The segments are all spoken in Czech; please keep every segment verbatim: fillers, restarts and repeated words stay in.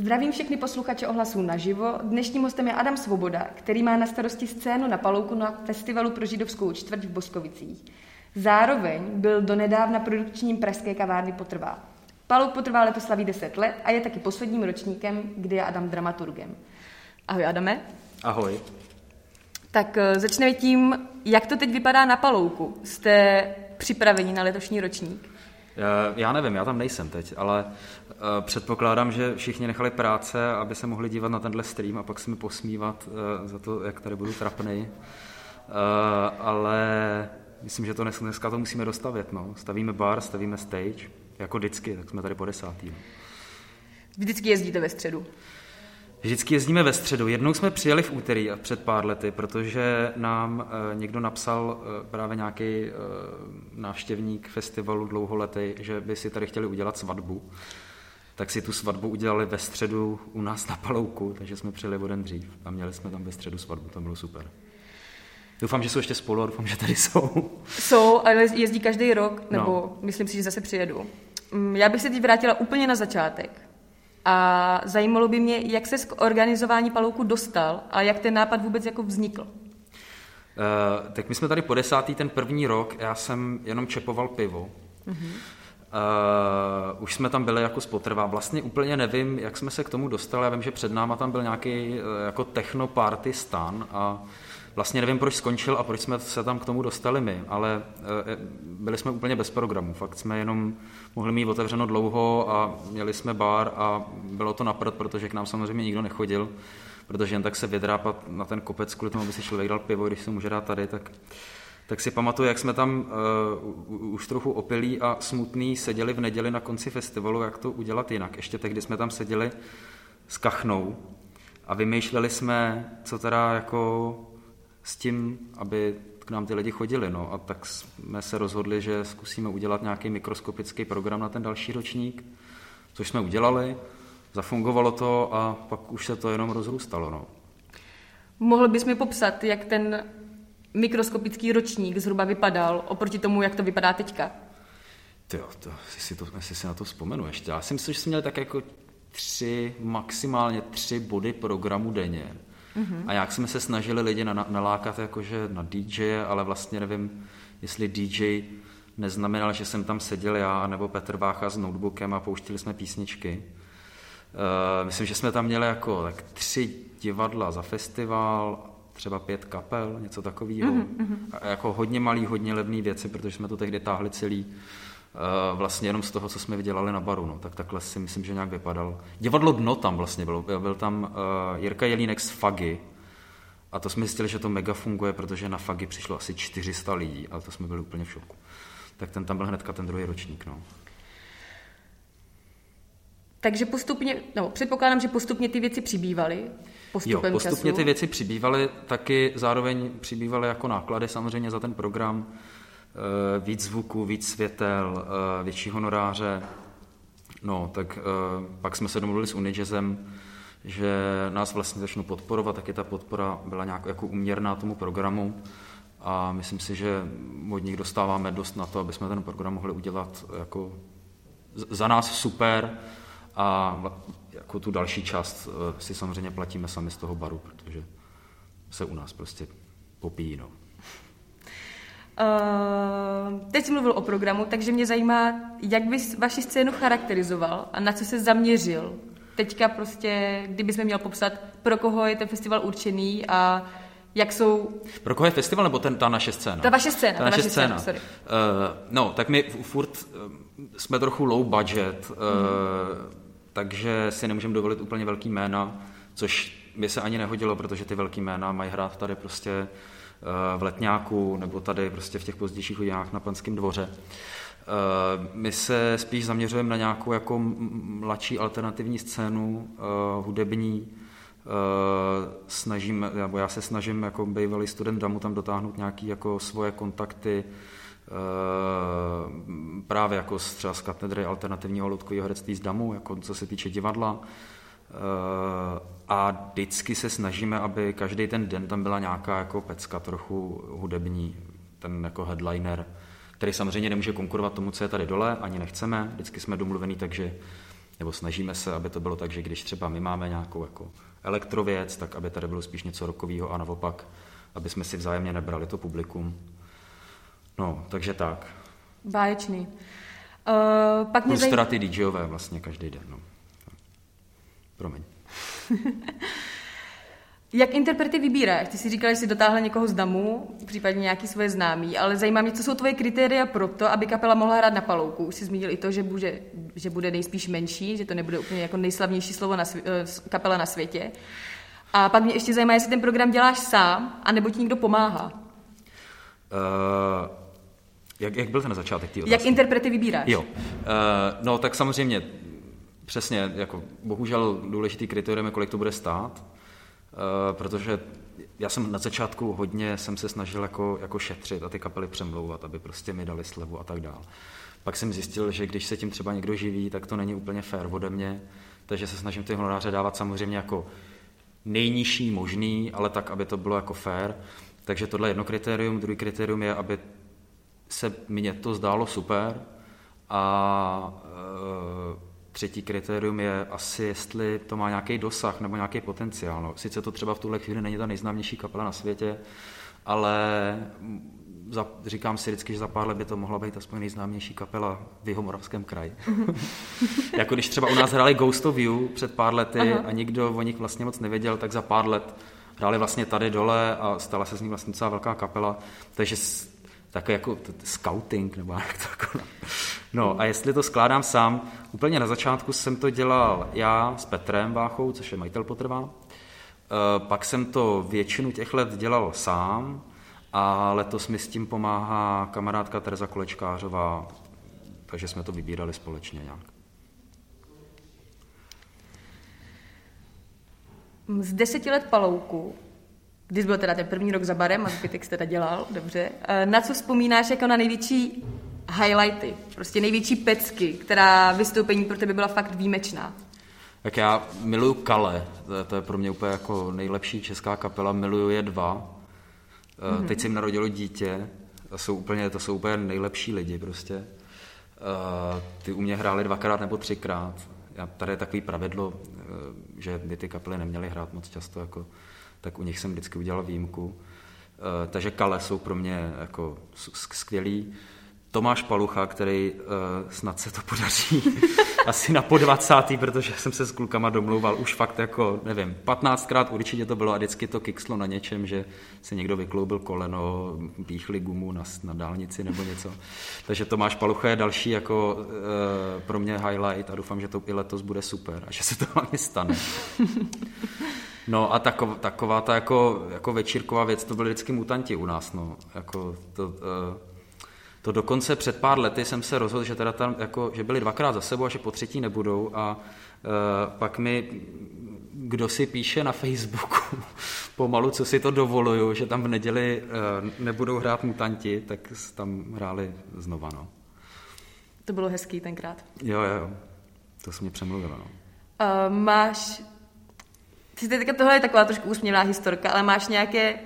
Zdravím všechny posluchače Ohlasů naživo. Dnešním hostem je Adam Svoboda, který má na starosti scénu na Palouku na festivalu pro židovskou čtvrť v Boskovicích. Zároveň byl donedávna produkčním pražské kavárny Potrvá. Palouk Potrvá letos slaví deset let a je taky posledním ročníkem, kdy je Adam dramaturgem. Ahoj Adame. Ahoj. Tak začneme tím, jak to teď vypadá na Palouku. Jste připraveni na letošní ročník? Já nevím, já tam nejsem teď, ale předpokládám, že všichni nechali práce, aby se mohli dívat na tenhle stream a pak se mi posmívat za to, jak tady budu trapnej. Ale myslím, že to dneska to musíme dostavět. No. Stavíme bar, stavíme stage, jako vždycky, tak jsme tady po desátý. Vždycky jezdíte ve středu? Vždycky jezdíme ve středu. Jednou jsme přijeli v úterý před pár lety, protože nám někdo napsal právě nějaký návštěvník festivalu dlouholetý, že by si tady chtěli udělat svatbu. Tak si tu svatbu udělali ve středu u nás na Palouku, takže jsme přijeli o den dřív a měli jsme tam ve středu svatbu, to bylo super. Doufám, že jsou ještě spolu a doufám, že tady jsou. Jsou, ale jezdí každý rok, nebo no. Myslím si, že zase přijedu. Já bych se teď vrátila úplně na začátek. A zajímalo by mě, jak ses k organizování Palouku dostal a jak ten nápad vůbec jako vznikl. Uh, tak my jsme tady po desátý ten první rok, já jsem jenom čepoval pivo. Uh-huh. Uh, už jsme tam byli jako z Potrvá. Vlastně úplně nevím, jak jsme se k tomu dostali. Já vím, že před náma tam byl nějaký uh, jako techno party stan a vlastně nevím, proč skončil a proč jsme se tam k tomu dostali my, ale byli jsme úplně bez programu. Fakt jsme jenom mohli mít otevřeno dlouho a měli jsme bar a bylo to na prd, protože k nám samozřejmě nikdo nechodil, protože jen tak se vydrápat na ten kopec kvůli tomu, aby si člověk dal pivo, když se může dát tady, tak, tak si pamatuju, jak jsme tam uh, už trochu opilí a smutný seděli v neděli na konci festivalu, jak to udělat jinak. Ještě tehdy jsme tam seděli s kachnou a vymýšleli jsme, co teda jako s tím, aby k nám ty lidi chodili. No. A tak jsme se rozhodli, že zkusíme udělat nějaký mikroskopický program na ten další ročník, což jsme udělali, zafungovalo to a pak už se to jenom rozrůstalo. No. Mohl bys mi popsat, jak ten mikroskopický ročník zhruba vypadal oproti tomu, jak to vypadá teďka? Tyjo, to, si to, jestli si na to vzpomenu ještě. Já si myslím, že jsme měli tak jako tři, maximálně tři body programu denně. Uhum. A jak jsme se snažili lidi na, na, nalákat jakože na dý džej, ale vlastně nevím, jestli dý džej neznamenal, že jsem tam seděl já nebo Petr Vácha s notebookem a pouštili jsme písničky. E, myslím, že jsme tam měli jako tak tři divadla za festival, třeba pět kapel, něco takového. A jako hodně malý, hodně levný věci, protože jsme to tehdy táhli celý e, vlastně jenom z toho, co jsme vydělali na baru. No. Tak takhle si myslím, že nějak vypadal. Divadlo Dno tam vlastně bylo. Byl tam uh, Jirka Jelínek z Fagy a to jsme zjistili, že to mega funguje, protože na Fagy přišlo asi čtyři sta lidí a to jsme byli úplně v šoku. Tak ten tam byl hnedka ten druhý ročník. No. Takže postupně, no, předpokládám, že postupně ty věci přibývaly. Jo, postupně času. Ty věci přibývaly, taky zároveň přibývaly jako náklady samozřejmě za ten program. Víc zvuku, víc světel, větší honoráře. No, tak pak jsme se domluvili s Unigezem, že nás vlastně začnou podporovat, taky ta podpora byla nějak jako uměrná tomu programu a myslím si, že od nich dostáváme dost na to, aby jsme ten program mohli udělat jako za nás super a jako tu další část si samozřejmě platíme sami z toho baru, protože se u nás prostě popíjí, no. Uh, teď jsi mluvil o programu, takže mě zajímá, jak bys vaši scénu charakterizoval a na co se zaměřil. Teďka prostě, kdybys mě měl popsat, pro koho je ten festival určený a jak jsou... Pro koho je festival nebo ten, ta naše scéna? Ta vaše scéna. Ta naše, ta naše scéna, scéna. Uh, no, tak my furt jsme trochu low budget, uh, mm. takže si nemůžeme dovolit úplně velký jména, což by se ani nehodilo, protože ty velký jména mají hrát tady prostě v Letňáku nebo tady prostě v těch pozdějších hodinách na Panském dvoře. My se spíš zaměřujeme na nějakou jako mladší alternativní scénu hudební. Snažím, nebo já se snažím jako bývalý student DAMU tam dotáhnout nějaké jako svoje kontakty právě jako třeba z katedry alternativního loutkového herectví z DAMU, jako co se týče divadla. A vždycky se snažíme, aby každý ten den tam byla nějaká jako pecka trochu hudební, ten jako headliner, který samozřejmě nemůže konkurovat tomu, co je tady dole, ani nechceme. Vždycky jsme domluvení, takže nebo snažíme se, aby to bylo tak, že když třeba my máme nějakou jako elektrověc, tak aby tady bylo spíš něco rockového a naopak, aby jsme si vzájemně nebrali to publikum. No, takže tak. Báječný. Uh, pak Plus teda ty DJové vlastně každý den. No. Promiň. Jak interprety vybíráš? Ty si říkala, že jsi dotáhla někoho z DAMU, případně nějaký svoje známý, ale zajímá mě, co jsou tvoje kritéria pro to, aby kapela mohla hrát na Palouku. Už jsi zmínil i to, že bude, že bude nejspíš menší, že to nebude úplně jako nejslavnější slovo na svě, kapela na světě. A pak mě ještě zajímá, jestli ten program děláš sám, anebo ti někdo pomáhá. Uh, jak, jak byl ten začátek té otázky? Jak interprety vybíráš? Jo, uh, no tak samozřejmě, přesně, jako bohužel důležitý kritérium je, kolik to bude stát. Uh, protože já jsem na začátku hodně jsem se snažil jako, jako šetřit a ty kapely přemlouvat, aby prostě mi dali slevu a tak dál. Pak jsem zjistil, že když se tím třeba někdo živí, tak to není úplně fér ode mě, takže se snažím ty honoráře dávat samozřejmě jako nejnižší možný, ale tak, aby to bylo jako fér. Takže tohle je jedno kritérium, druhý kritérium je, aby se mně to zdálo super a uh, třetí kritérium je asi, jestli to má nějaký dosah nebo nějaký potenciál. No, sice to třeba v tuhle chvíli není ta nejznámější kapela na světě, ale za, říkám si vždycky, že za pár let by to mohla být aspoň nejznámější kapela v Jihomoravském kraji. Jako když třeba u nás hráli Ghost of You před pár lety Aha. a nikdo o nich vlastně moc nevěděl, tak za pár let hráli vlastně tady dole a stala se z ní vlastně celá velká kapela. Takže takový jako scouting nebo takové. No a jestli to skládám sám, úplně na začátku jsem to dělal já s Petrem Váchou, což je majitel Potrvá. E, pak jsem to většinu těch let dělal sám a letos mi s tím pomáhá kamarádka Tereza Kolečkářová, takže jsme to vybírali společně nějak. Z deseti let Palouku, když byl teda ten první rok za barem a zbytek jste teda dělal, dobře, na co vzpomínáš jako na největší highlighty, prostě největší pecky, která vystoupení pro tebe byla fakt výjimečná? Tak já miluju Kale, to, to je pro mě úplně jako nejlepší česká kapela, miluju je dva. Mm-hmm. Teď se jim narodilo dítě, to jsou úplně, to jsou úplně nejlepší lidi prostě. Ty u mě hráli dvakrát nebo třikrát. Já, tady je takový pravidlo, že by ty kapely neměly hrát moc často, jako, tak u nich jsem vždycky udělal výjimku. Takže Kale jsou pro mě jako skvělí. Tomáš Palucha, který uh, snad se to podaří asi na po dvacátém, protože jsem se s klukama domlouval už fakt jako, nevím, patnáctkrát určitě to bylo a vždycky to kikslo na něčem, že se někdo vykloubil koleno, píchli gumu na, na dálnici nebo něco. Takže Tomáš Palucha je další jako uh, pro mě highlight a doufám, že to i letos bude super a že se to hlavně stane. No a taková, taková ta jako, jako večírková věc, to byly vždycky Mutanti u nás, no. Jako to... Uh, To dokonce před pár lety jsem se rozhodl, že, teda tam, jako, že byli dvakrát za sebou a že po třetí nebudou a e, pak mi kdo si píše na Facebooku pomalu, co si to dovoluju, že tam v neděli e, nebudou hrát Mutanti, tak tam hráli znova. No. To bylo hezký tenkrát. Jo, jo, jo. To jsi mě přemluvila. No. Uh, máš, tohle je taková trošku úsměvná historka, ale máš nějaké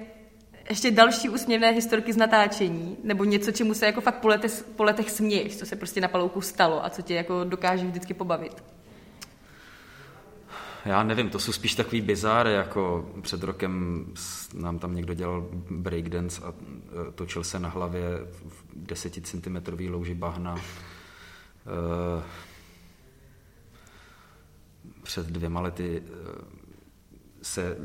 ještě další úsměvné historky z natáčení, nebo něco, čemu se jako fakt po letech, po letech směješ, co se prostě na Palouku stalo a co tě jako dokáže vždycky pobavit? Já nevím, to jsou spíš takový bizáry, jako před rokem nám tam někdo dělal breakdance a točil se na hlavě v deseticentimetrový louži bahna. Před dvěma lety se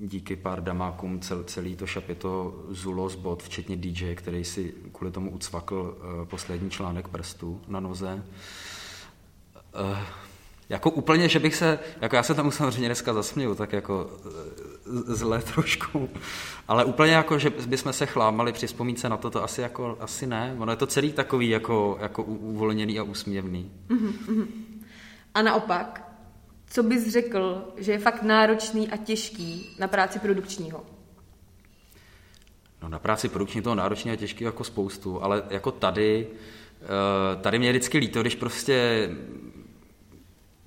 díky pár damákům cel, celý to šapito zulo z bod, včetně dý džej, který si kvůli tomu ucvakl uh, poslední článek prstu na noze. Uh, jako úplně, že bych se, jako já se tam samozřejmě dneska zasměju, tak jako zle trošku, ale úplně jako, že bychom se chlámali při vzpomínce na to, to asi jako, asi ne. Ono je to celý takový jako, jako uvolněný a úsměvný. Mm-hmm. A naopak, co bys řekl, že je fakt náročný a těžký na práci produkčního? No na práci produkčního toho náročného a těžkého jako spoustu, ale jako tady, tady mě je vždycky líto, když prostě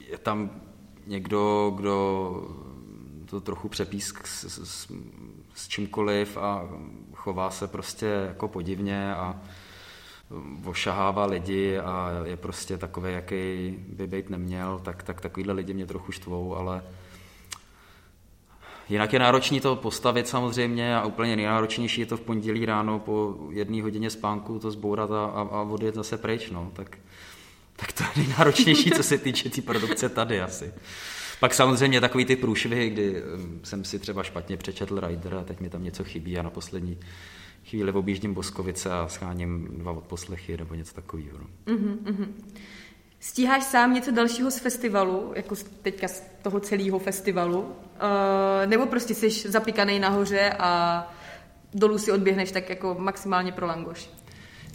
je tam někdo, kdo to trochu přepísk s, s, s čímkoliv a chová se prostě jako podivně a ošahává lidi a je prostě takový, jaký by být neměl, tak, tak takovýhle lidi mě trochu štvou, ale jinak je náročný to postavit samozřejmě a úplně nejnáročnější je to v pondělí ráno po jedné hodině spánku to zbourat a, a, a odjet zase pryč, no, tak, tak to je nejnáročnější, co se týče té tý produkce tady asi. Pak samozřejmě takový ty průšvihy, kdy jsem si třeba špatně přečetl Rider a teď mi tam něco chybí a na poslední chvíli objíždím Boskovice a sháním dva odposlechy nebo něco takového. No. Mm-hmm, mm-hmm. Stíháš sám něco dalšího z festivalu, jako teďka z toho celého festivalu, e, nebo prostě jsi zapikanej nahoře a dolů si odběhneš tak jako maximálně pro langoš?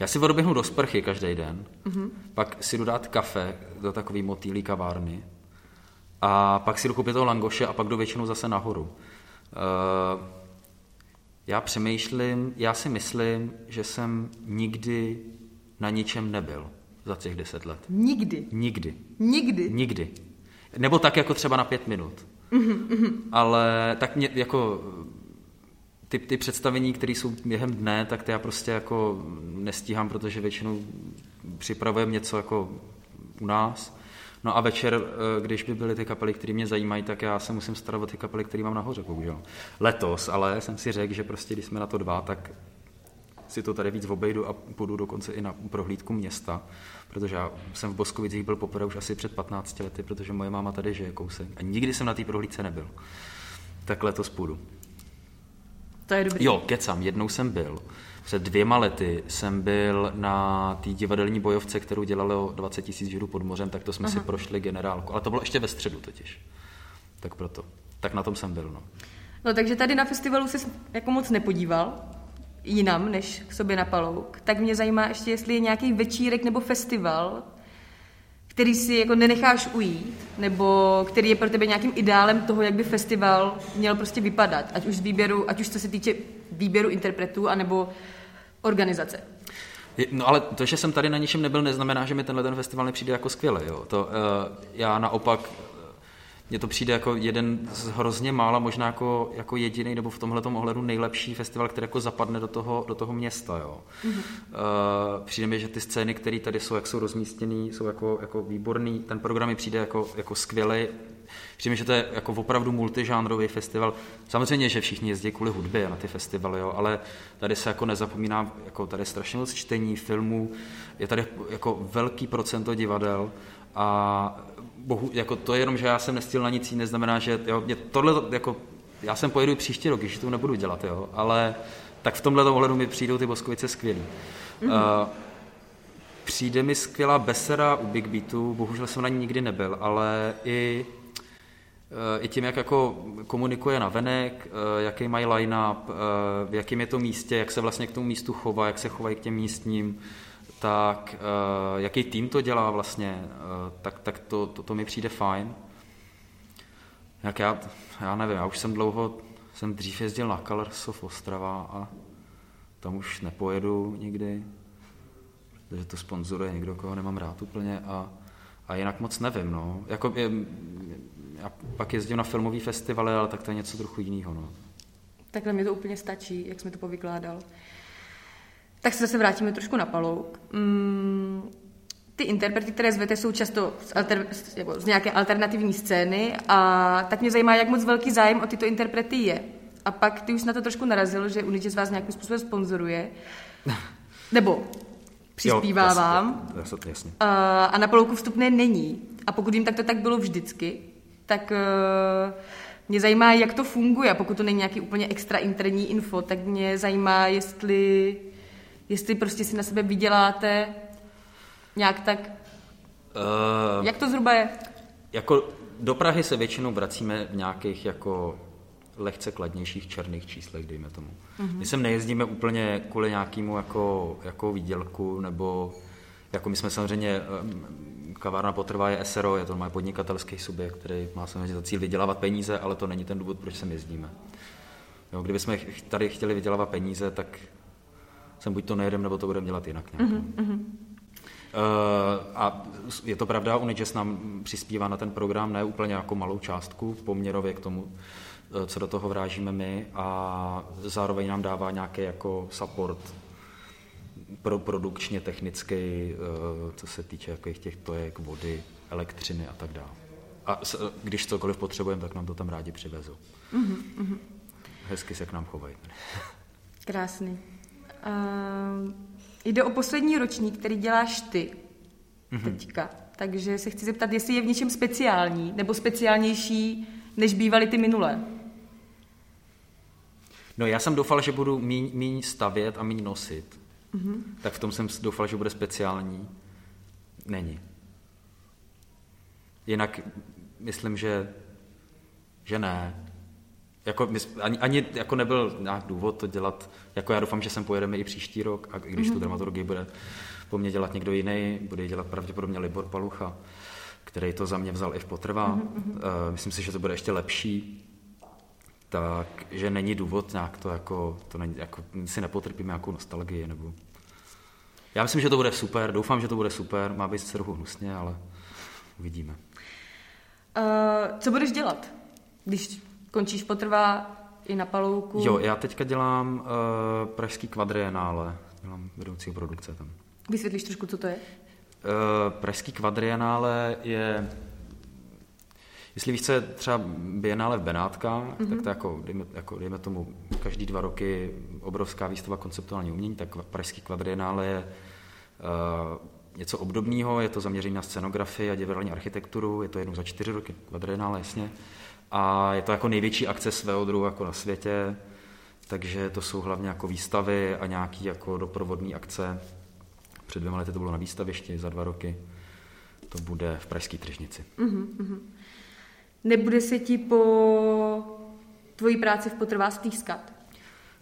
Já si odběhnu do sprchy každý den, mm-hmm. pak si jdu dát kafe do takový motýlí kavárny a pak si jdu koupit toho langoše a pak jdu většinou zase nahoru. E, Já přemýšlím, já si myslím, že jsem nikdy na ničem nebyl za těch deset let. Nikdy? Nikdy. Nikdy? Nikdy. Nebo tak jako třeba na pět minut. Mm-hmm. Ale tak mě, jako ty, ty představení, které jsou během dne, tak ty já prostě jako nestíhám, protože většinou připravujeme něco jako u nás. No a večer, když by byly ty kapely, které mě zajímají, tak já se musím starat o ty kapely, které mám nahoře, bohužel. Letos, ale jsem si řekl, že prostě, když jsme na to dva, tak si to tady víc obejdu a půjdu dokonce i na prohlídku města, protože já jsem v Boskovicích byl poprvé už asi před patnácti lety, protože moje máma tady žije kousek a nikdy jsem na té prohlídce nebyl. Tak letos půjdu. To je dobrý. Jo, kecám, jednou jsem byl. Před dvěma lety jsem byl na té divadelní bojovce, kterou dělalo dvacet tisíc židů pod mořem, tak to jsme Aha. si prošli generálku. Ale to bylo ještě ve středu totiž. Tak proto. Tak na tom jsem byl, no. No takže tady na festivalu jsi jako moc nepodíval, jinam než k sobě na Palouk. Tak mě zajímá ještě, jestli je nějaký večírek nebo festival, který si jako nenecháš ujít, nebo který je pro tebe nějakým ideálem toho, jak by festival měl prostě vypadat, ať už z výběru, ať už co se týče výběru interpretů, anebo organizace. No ale to, že jsem tady na ničem nebyl, neznamená, že mi tenhle ten festival nepřijde jako skvělý. Jo. To, uh, já naopak, mně to přijde jako jeden z hrozně mála, možná jako, jako jediný, nebo v tomhletom ohledu nejlepší festival, který jako zapadne do toho, do toho města. Jo. Mm-hmm. Uh, přijde mi, že ty scény, které tady jsou, jak jsou rozmístěný, jsou jako, jako výborný. Ten program mi přijde jako, jako skvělý. Přijde mi, že to je jako opravdu multižánrový festival. Samozřejmě, že všichni jezdí kvůli hudbě na ty festivaly, jo, ale tady se jako nezapomíná, jako tady je strašně moc čtení, filmů, je tady jako velký procento divadel a bohu, jako to je jenom, že já jsem nestihl na nic, neznamená, že jo, mě tohle, jako, já jsem pojedu i příští rok, že to nebudu dělat, jo, ale tak v tomhle ohledu mi přijdou ty Boskovice skvělý. Mm-hmm. Uh, přijde mi skvělá beseda u Big Beatu, bohužel jsem na ní nikdy nebyl, ale i i tím, jak jako komunikuje navenek, jaký mají line-up, v jakém je to místě, jak se vlastně k tomu místu chová, jak se chovají k těm místním, tak jaký tým to dělá vlastně, tak, tak to, to, to mi přijde fajn. Jak já, já nevím, já už jsem dlouho, jsem dřív jezdil na Colors of Ostrava a tam už nepojedu nikdy, protože to sponzoruje někdo, koho nemám rád úplně a, a jinak moc nevím, no. Jako, je, a pak jezdím na filmový festivaly, ale tak to je něco trochu jiného. No. Takhle mi to úplně stačí, jak jsi mi to povykládal. Tak se zase vrátíme trošku na Palouk. Mm, ty interprety, které zvete, jsou často z, alter, z nějaké alternativní scény a tak mě zajímá, jak moc velký zájem o tyto interprety je. A pak ty už na to trošku narazil, že Unigez vás nějakým způsobem sponzoruje. Nebo přispívá jo, vám. Jasně, jasně. A, a na Palouku vstupné není. A pokud jim tak to tak bylo vždycky, tak uh, mě zajímá, jak to funguje. Pokud to není nějaký úplně extra interní info, tak mě zajímá, jestli, jestli prostě si na sebe vyděláte nějak tak. Uh, jak to zhruba je? Jako do Prahy se většinou vracíme v nějakých jako lehce kladnějších černých číslech, dejme tomu. Uh-huh. My sem nejezdíme úplně kvůli nějakému jako, jako výdělku, nebo jako my jsme samozřejmě... Um, Kavárna Potrvá je es er o, je to můj podnikatelský subjekt, který má samozřejmě za cíl vydělávat peníze, ale to není ten důvod, proč sem jezdíme. Jo, kdybychom tady chtěli vydělávat peníze, tak sem buď to nejedeme, nebo to budeme dělat jinak nějak. Mm-hmm. Uh, a je to pravda, Unigez nám přispívá na ten program, ne úplně jako malou částku, poměrově k tomu, co do toho vrážíme my, a zároveň nám dává nějaký jako support pro produkčně technický, co se týče jakých těch tojek, vody, elektřiny a tak dále. A když cokoliv potřebujeme, tak nám to tam rádi přivezou. Mm-hmm, mm-hmm. Hezky se k nám chovají. Krásný. Uh, jde o poslední ročník, který děláš ty mm-hmm. teďka. Takže se chci zeptat, jestli je v něčem speciální, nebo speciálnější, než bývaly ty minulé. No, já jsem doufal, že budu míň, míň stavět a míň nosit. Mm-hmm. Tak v tom jsem doufal, že bude speciální. Není. Jinak myslím, že, že ne. Jako, ani, ani jako nebyl nějak důvod to dělat. Jako já doufám, že sem pojedeme i příští rok, a když mm-hmm. tu dramaturgii bude po mně dělat někdo jiný, bude ji dělat pravděpodobně Libor Palucha, který to za mě vzal i v Potrvá. Mm-hmm. Myslím si, že to bude ještě lepší. Takže není důvod nějak to jako, to není, jako si nepotrpíme nějakou nostalgii. Nebo... Já myslím, že to bude super, doufám, že to bude super, má být se trochu hnusně, ale uvidíme. Uh, co budeš dělat, když končíš Potrvá i na Palouku? Jo, já teďka dělám uh, Pražský kvadrienále, dělám vedoucího produkce tam. Vysvětlíš trošku, co to je? Uh, Pražský kvadrienále je... Jestli víš, co je třeba bienále v Benátkách, mm-hmm. tak to jako dejme, jako, dejme tomu, každý dva roky obrovská výstava konceptuální umění, tak Pražský kvadrienále je uh, něco obdobného, je to zaměření na scenografii a divadelní architekturu, je to jednou za čtyři roky, kvadrienále, jasně. A je to jako největší akce svého druhu jako na světě, takže to jsou hlavně jako výstavy a nějaký jako doprovodné akce. Před dvěma lety to bylo na výstavišti, za dva roky to bude v Pražské Tržnici. Mm-hmm. Nebude se ti po tvojí práci v Potrvá stýskat?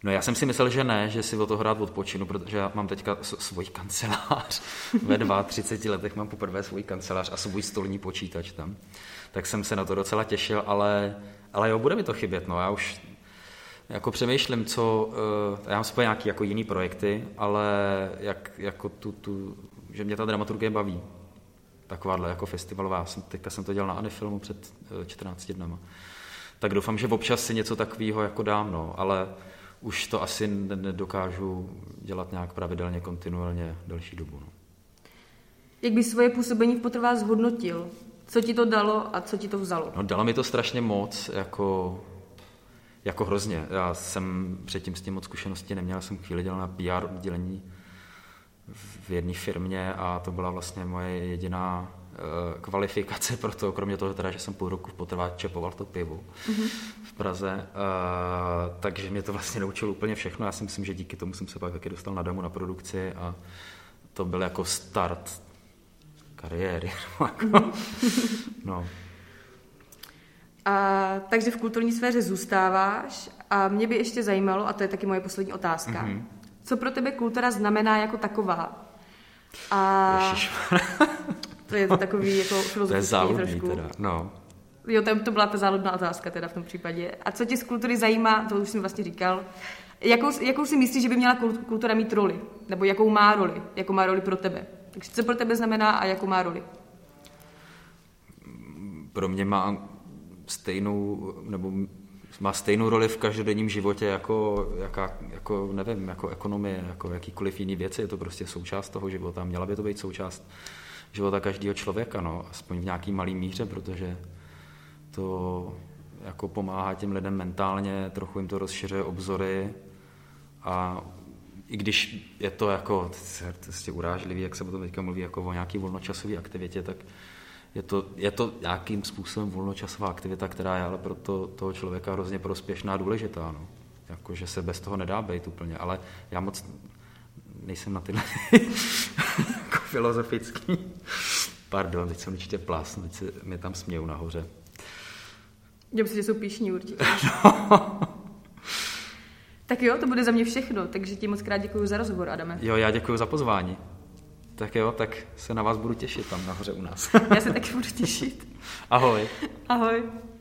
No já jsem si myslel, že ne, že si o to hrát odpočinu, protože já mám teďka svůj kancelář. Ve třiceti dvou letech mám poprvé svůj kancelář a svůj stolní počítač tam. Tak jsem se na to docela těšil, ale, ale jo, bude mi to chybět. No já už jako přemýšlím, co... Já mám spolu nějaký jako jiný projekty, ale jak, jako tu, tu, že mě ta dramaturgie baví. Takováhle jako festivalová. Teďka jsem to dělal na Anifilmu před čtrnácti dnama. Tak doufám, že občas si něco takového jako dám, no, ale už to asi nedokážu dělat nějak pravidelně, kontinuálně delší dobu. No. Jak bys svoje působení v Potrvá zhodnotil? Co ti to dalo a co ti to vzalo? No, dalo mi to strašně moc, jako, jako hrozně. Já jsem předtím s tím moc zkušeností neměl, jsem chvíli dělal na P R oddělení v jedné firmě a to byla vlastně moje jediná e, kvalifikace pro to, kromě toho teda, že jsem půl roku v Potrvá čepoval to pivo mm-hmm. v Praze, e, takže mě to vlastně naučilo úplně všechno. Já si myslím, že díky tomu jsem se pak taky dostal na DAMU na produkci a to byl jako start kariéry. Mm-hmm. No. A, takže v kulturní sféře zůstáváš a mě by ještě zajímalo, a to je taky moje poslední otázka, mm-hmm. co pro tebe kultura znamená jako taková? A to je to takový jako filozofický trošku. Teda. No. Jo, tam to byla ta záludná otázka teda v tom případě. A co tě z kultury zajímá, to už jsem vlastně říkal. Jakou, jakou si myslíš, že by měla kultura mít roli? Nebo jakou má roli? Jakou má roli pro tebe? Takže co pro tebe znamená a jakou má roli? Pro mě má stejnou, nebo má stejnou roli v každodenním životě jako, jaká, jako nevím, jako ekonomie, jako jakýkoliv jiný věci. Je to prostě součást toho života. Měla by to být součást života každého člověka, no, aspoň v nějaký malý míře, protože to jako pomáhá těm lidem mentálně, trochu jim to rozšiřuje obzory a i když je to jako prostě urážlivý, jak se potom teďka mluví jako o nějaký volnočasové aktivitě, tak Je to, je to nějakým způsobem volnočasová aktivita, která je ale pro to, toho člověka hrozně prospěšná a důležitá. No. Jako, že se bez toho nedá být úplně, ale já moc nejsem na tyhle jako filozofický. Pardon, teď jsem určitě plásnu, teď se mě tam smějou nahoře. Já myslím, že jsou píšní určitě. No. Tak jo, to bude za mě všechno, takže ti moc krát děkuju za rozhovor, Adame. Jo, já děkuju za pozvání. Tak jo, tak se na vás budu těšit tam nahoře u nás. Já se taky budu těšit. Ahoj. Ahoj.